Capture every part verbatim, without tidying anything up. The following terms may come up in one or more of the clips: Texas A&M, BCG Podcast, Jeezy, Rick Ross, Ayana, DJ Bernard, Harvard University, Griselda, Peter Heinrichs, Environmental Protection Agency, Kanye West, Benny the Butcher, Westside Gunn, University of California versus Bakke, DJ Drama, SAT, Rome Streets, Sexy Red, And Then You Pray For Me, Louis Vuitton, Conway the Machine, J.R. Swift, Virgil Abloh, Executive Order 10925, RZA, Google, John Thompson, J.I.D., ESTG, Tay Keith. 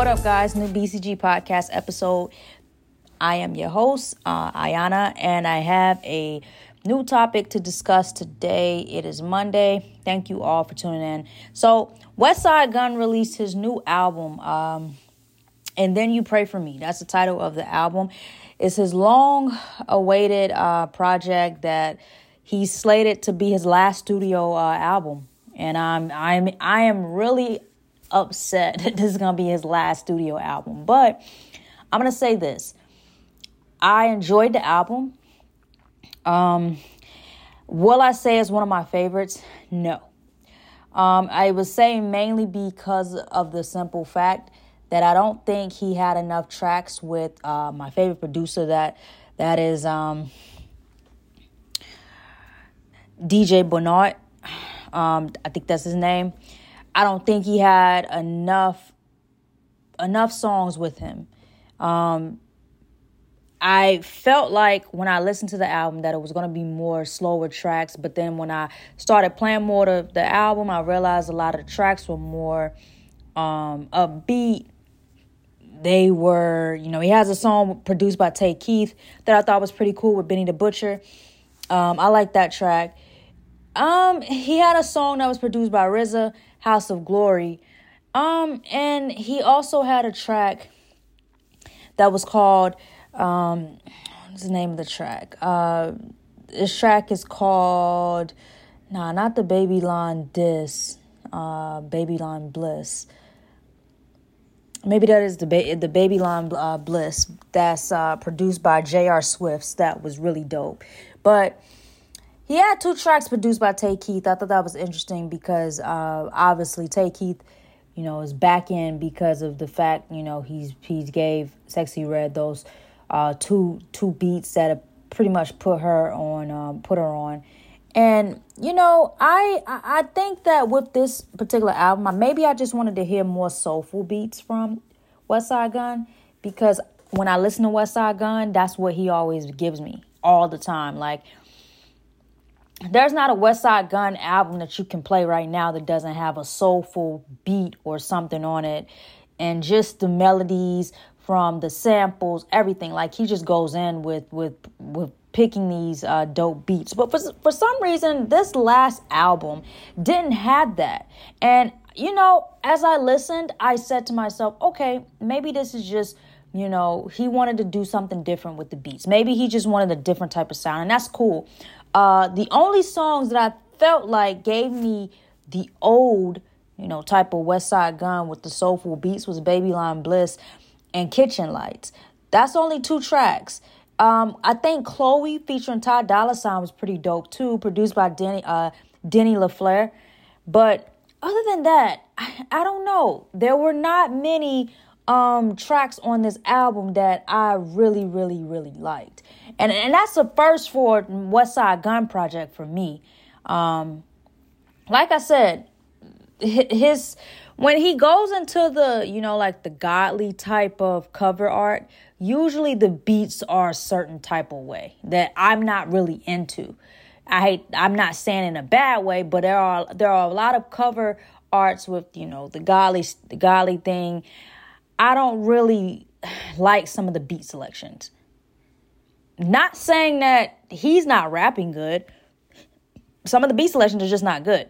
What up, guys? New B C G Podcast episode. I am your host, uh, Ayana, and I have a new topic to discuss today. It is Monday. Thank you all for tuning in. So, Westside Gunn released his new album, um, And Then You Pray For Me. That's the title of the album. It's his long-awaited uh, project that he's slated to be his last studio uh, album. And I'm I'm I am really upset that this is going to be his last studio album. But I'm going to say this. I enjoyed the album. Um, will I say it's one of my favorites? No. Um, I would say mainly because of the simple fact that I don't think he had enough tracks with uh, my favorite producer that that is um, D J Bernard. Um, I think that's his name. I don't think he had enough enough songs with him. Um, I felt like when I listened to the album that it was going to be more slower tracks, but then when I started playing more of the album, I realized a lot of the tracks were more um, upbeat. They were, you know, he has a song produced by Tay Keith that I thought was pretty cool with Benny the Butcher. Um, I like that track. Um, he had a song that was produced by R Z A, House of Glory. Um, and he also had a track that was called, um, what's the name of the track? Uh, this track is called, nah, not the Babylon Diss, uh, Babylon Bliss. Maybe that is the ba- the Babylon uh, Bliss that's uh, produced by J R. Swift. That was really dope. But he had two tracks produced by Tay Keith. I thought that was interesting because uh, obviously Tay Keith, you know, is back in because of the fact, you know, he's he's gave Sexy Red those uh, two two beats that have pretty much put her on um, put her on. And you know, I I think that with this particular album, maybe I just wanted to hear more soulful beats from Westside Gunn, because when I listen to Westside Gunn, that's what he always gives me all the time, like. There's not a Westside Gunn album that you can play right now that doesn't have a soulful beat or something on it. And just the melodies from the samples, everything. Like, he just goes in with with, with picking these uh, dope beats. But for, for some reason, this last album didn't have that. And, you know, as I listened, I said to myself, okay, maybe this is just, you know, he wanted to do something different with the beats. Maybe he just wanted a different type of sound. And that's cool. Uh, the only songs that I felt like gave me the old, you know, type of Westside Gunn with the soulful beats was Babylon Bliss and Kitchen Lights. That's only two tracks. Um, I think Chloe featuring Ty Dolla $ign was pretty dope too, produced by Denny, uh, Denny LaFleur. But other than that, I, I don't know. There were not many um, tracks on this album that I really, really, really liked. And and that's the first for Westside Gunn project for me. Um, like I said, his when he goes into the, you know, like the godly type of cover art, usually the beats are a certain type of way that I'm not really into. I hate, I'm not saying in a bad way, but there are there are a lot of cover arts with, you know, the godly the godly thing. I don't really like some of the beat selections. Not saying that he's not rapping good. Some of the beat selections are just not good.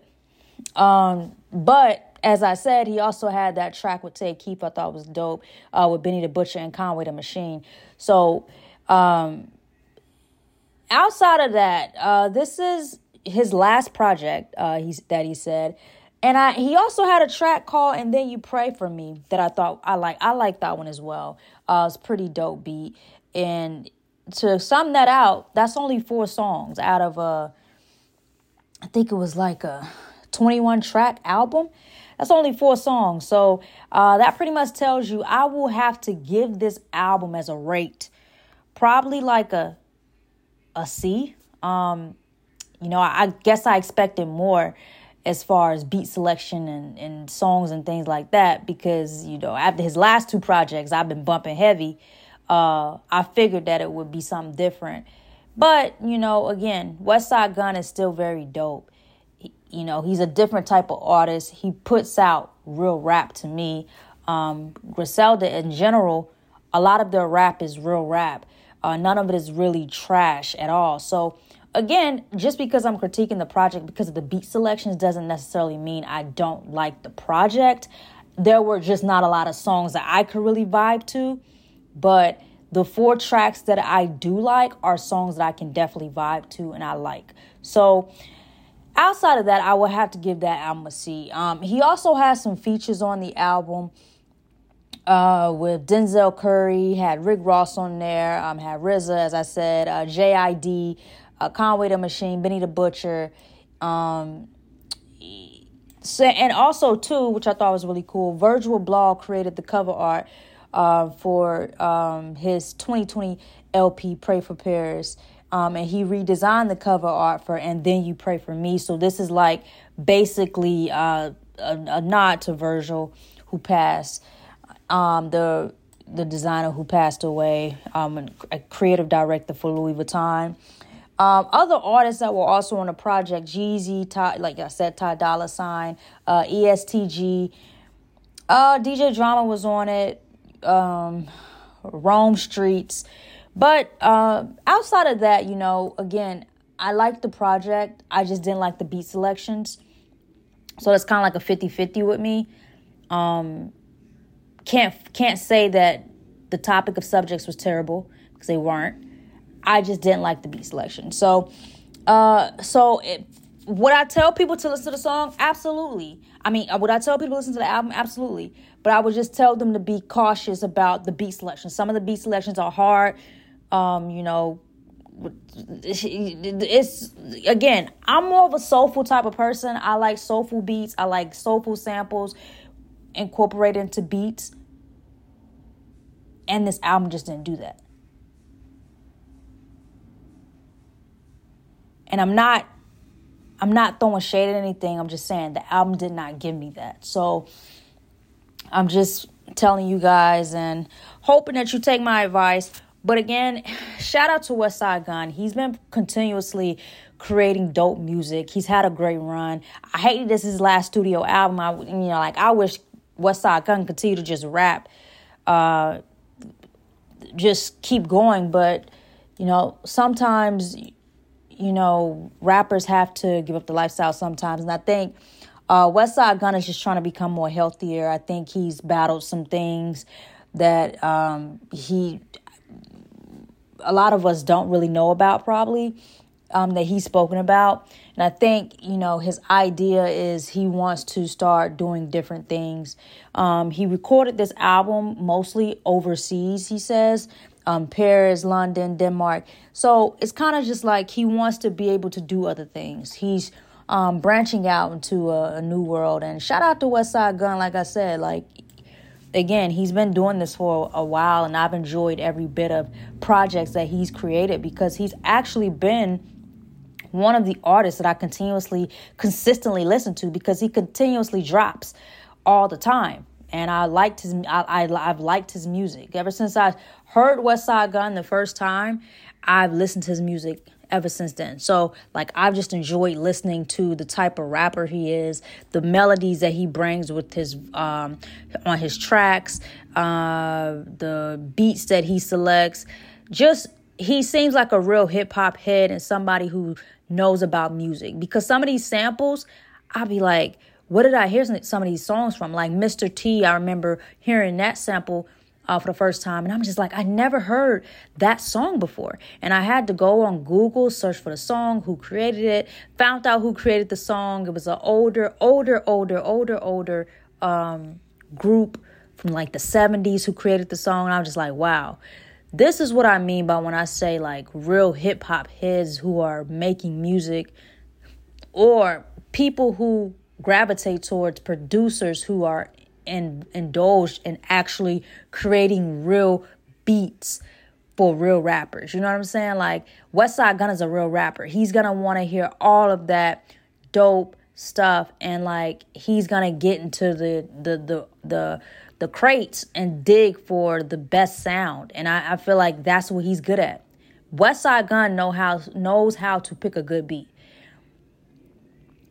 Um, but as I said, he also had that track with Tay Keith I thought was dope, uh, with Benny the Butcher and Conway the Machine. So um, outside of that, uh, this is his last project uh, he's, that he said. And I, he also had a track called And Then You Pray For Me that I thought I like. I like that one as well. Uh, it's pretty dope beat. And to sum that out, that's only four songs out of a, I think it was like a twenty-one track album. That's only four songs. So uh, that pretty much tells you I will have to give this album as a rate, probably like a a C. Um, you know, I, I guess I expected more as far as beat selection and, and songs and things like that, because, you know, after his last two projects, I've been bumping heavy. Uh, I figured that it would be something different. But, you know, again, Westside Gunn is still very dope. He, you know, he's a different type of artist. He puts out real rap to me. um, Griselda in general, a lot of their rap is real rap. Uh, none of it is really trash at all. So again, just because I'm critiquing the project because of the beat selections doesn't necessarily mean I don't like the project. There were just not a lot of songs that I could really vibe to, but the four tracks that I do like are songs that I can definitely vibe to and I like. So outside of that, I would have to give that album a C. Um, he also has some features on the album uh, with Denzel Curry, had Rick Ross on there, um, had R Z A, as I said, uh, J I D, uh, Conway the Machine, Benny the Butcher. Um, so, and also, too, which I thought was really cool, Virgil Abloh created the cover art Uh, for um, his twenty twenty L P, Pray for Paris. Um, and he redesigned the cover art for And Then You Pray For Me. So this is like basically uh, a, a nod to Virgil, who passed, um, the the designer who passed away, um, a creative director for Louis Vuitton. Um, other artists that were also on the project, Jeezy, Ty, like I said, Ty Dolla $ign, uh, E S T G, uh, D J Drama was on it, um Rome Streets. But uh outside of that, you know, again, I liked the project. I just didn't like the beat selections. So it's kind of like a fifty-fifty with me. Um can't can't say that the topic of subjects was terrible, because they weren't. I just didn't like the beat selection. So uh so it would I tell people to listen to the song? Absolutely. I mean, would I tell people to listen to the album? Absolutely. But I would just tell them to be cautious about the beat selection. Some of the beat selections are hard. Um, you know, it's, again, I'm more of a soulful type of person. I like soulful beats. I like soulful samples incorporated into beats. And this album just didn't do that. And I'm not... I'm not throwing shade at anything. I'm just saying the album did not give me that. So I'm just telling you guys and hoping that you take my advice. But again, shout out to Westside Gunn. He's been continuously creating dope music. He's had a great run. I hate this is his last studio album. I, you know, like I wish Westside Gunn could continue to just rap, uh, just keep going. But you know, sometimes, you know, rappers have to give up the lifestyle sometimes. And I think uh, Westside Gunn is just trying to become more healthier. I think he's battled some things that um, he, a lot of us don't really know about probably, um, that he's spoken about. And I think, you know, his idea is he wants to start doing different things. Um, he recorded this album mostly overseas, he says. Um, Paris, London, Denmark. So it's kind of just like he wants to be able to do other things. He's um, branching out into a, a new world. And shout out to Westside Gunn. Like I said, like, again, he's been doing this for a while, and I've enjoyed every bit of projects that he's created, because he's actually been one of the artists that I continuously, consistently listen to, because he continuously drops all the time. And I liked his, I, I, I've liked his music. Ever since I heard Westside Gunn the first time, I've listened to his music ever since then. So, like, I've just enjoyed listening to the type of rapper he is, the melodies that he brings with his um, on his tracks, uh, the beats that he selects. Just, he seems like a real hip-hop head and somebody who knows about music. Because some of these samples, I'll be like, what did I hear some of these songs from? Like Mister T, I remember hearing that sample uh, for the first time. And I'm just like, I never heard that song before. And I had to go on Google, search for the song, who created it, found out who created the song. It was an older, older, older, older, older um, group from like the seventies who created the song. And I'm just like, wow, this is what I mean by when I say like real hip hop heads who are making music, or people who gravitate towards producers who are in, indulged in actually creating real beats for real rappers. You know what I'm saying? Like, Westside Gunn is a real rapper. He's going to want to hear all of that dope stuff, and like he's going to get into the the the the the crates and dig for the best sound. And I, I feel like that's what he's good at. Westside Gunn know how, knows how to pick a good beat.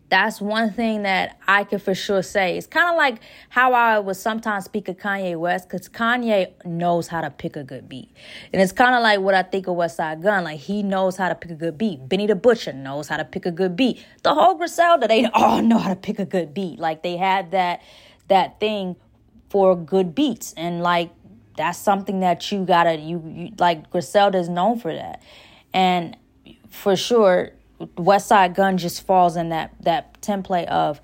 That's one thing that I can for sure say. It's kind of like how I would sometimes speak of Kanye West, because Kanye knows how to pick a good beat. And it's kind of like what I think of Westside Gunn. Like, he knows how to pick a good beat. Benny the Butcher knows how to pick a good beat. The whole Griselda, they all know how to pick a good beat. Like, they had that that thing for good beats. And, like, that's something that you got to, you, you like, Griselda is known for that. And for sure, Westside Gunn just falls in that that template of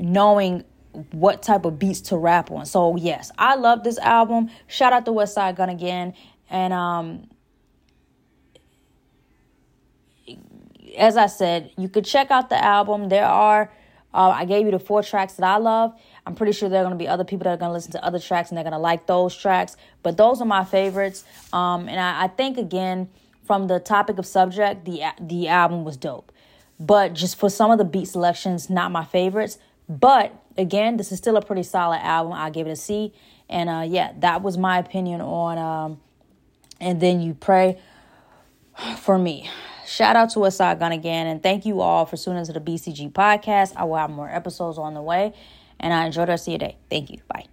knowing what type of beats to rap on. So yes, I love this album. Shout out to Westside Gunn again. And um, as I said, you could check out the album. There are, uh, I gave you the four tracks that I love. I'm pretty sure there are going to be other people that are going to listen to other tracks and they're going to like those tracks. But those are my favorites. Um, and I, I think again, from the topic of subject, the the album was dope. But just for some of the beat selections, not my favorites. But again, this is still a pretty solid album. I'll give it a C. And uh, yeah, that was my opinion on um, And Then You Pray For Me. Shout out to Westside Gunn again. And thank you all for tuning into the B C G Podcast. I will have more episodes on the way. And I enjoyed the rest of your day. Thank you. Bye.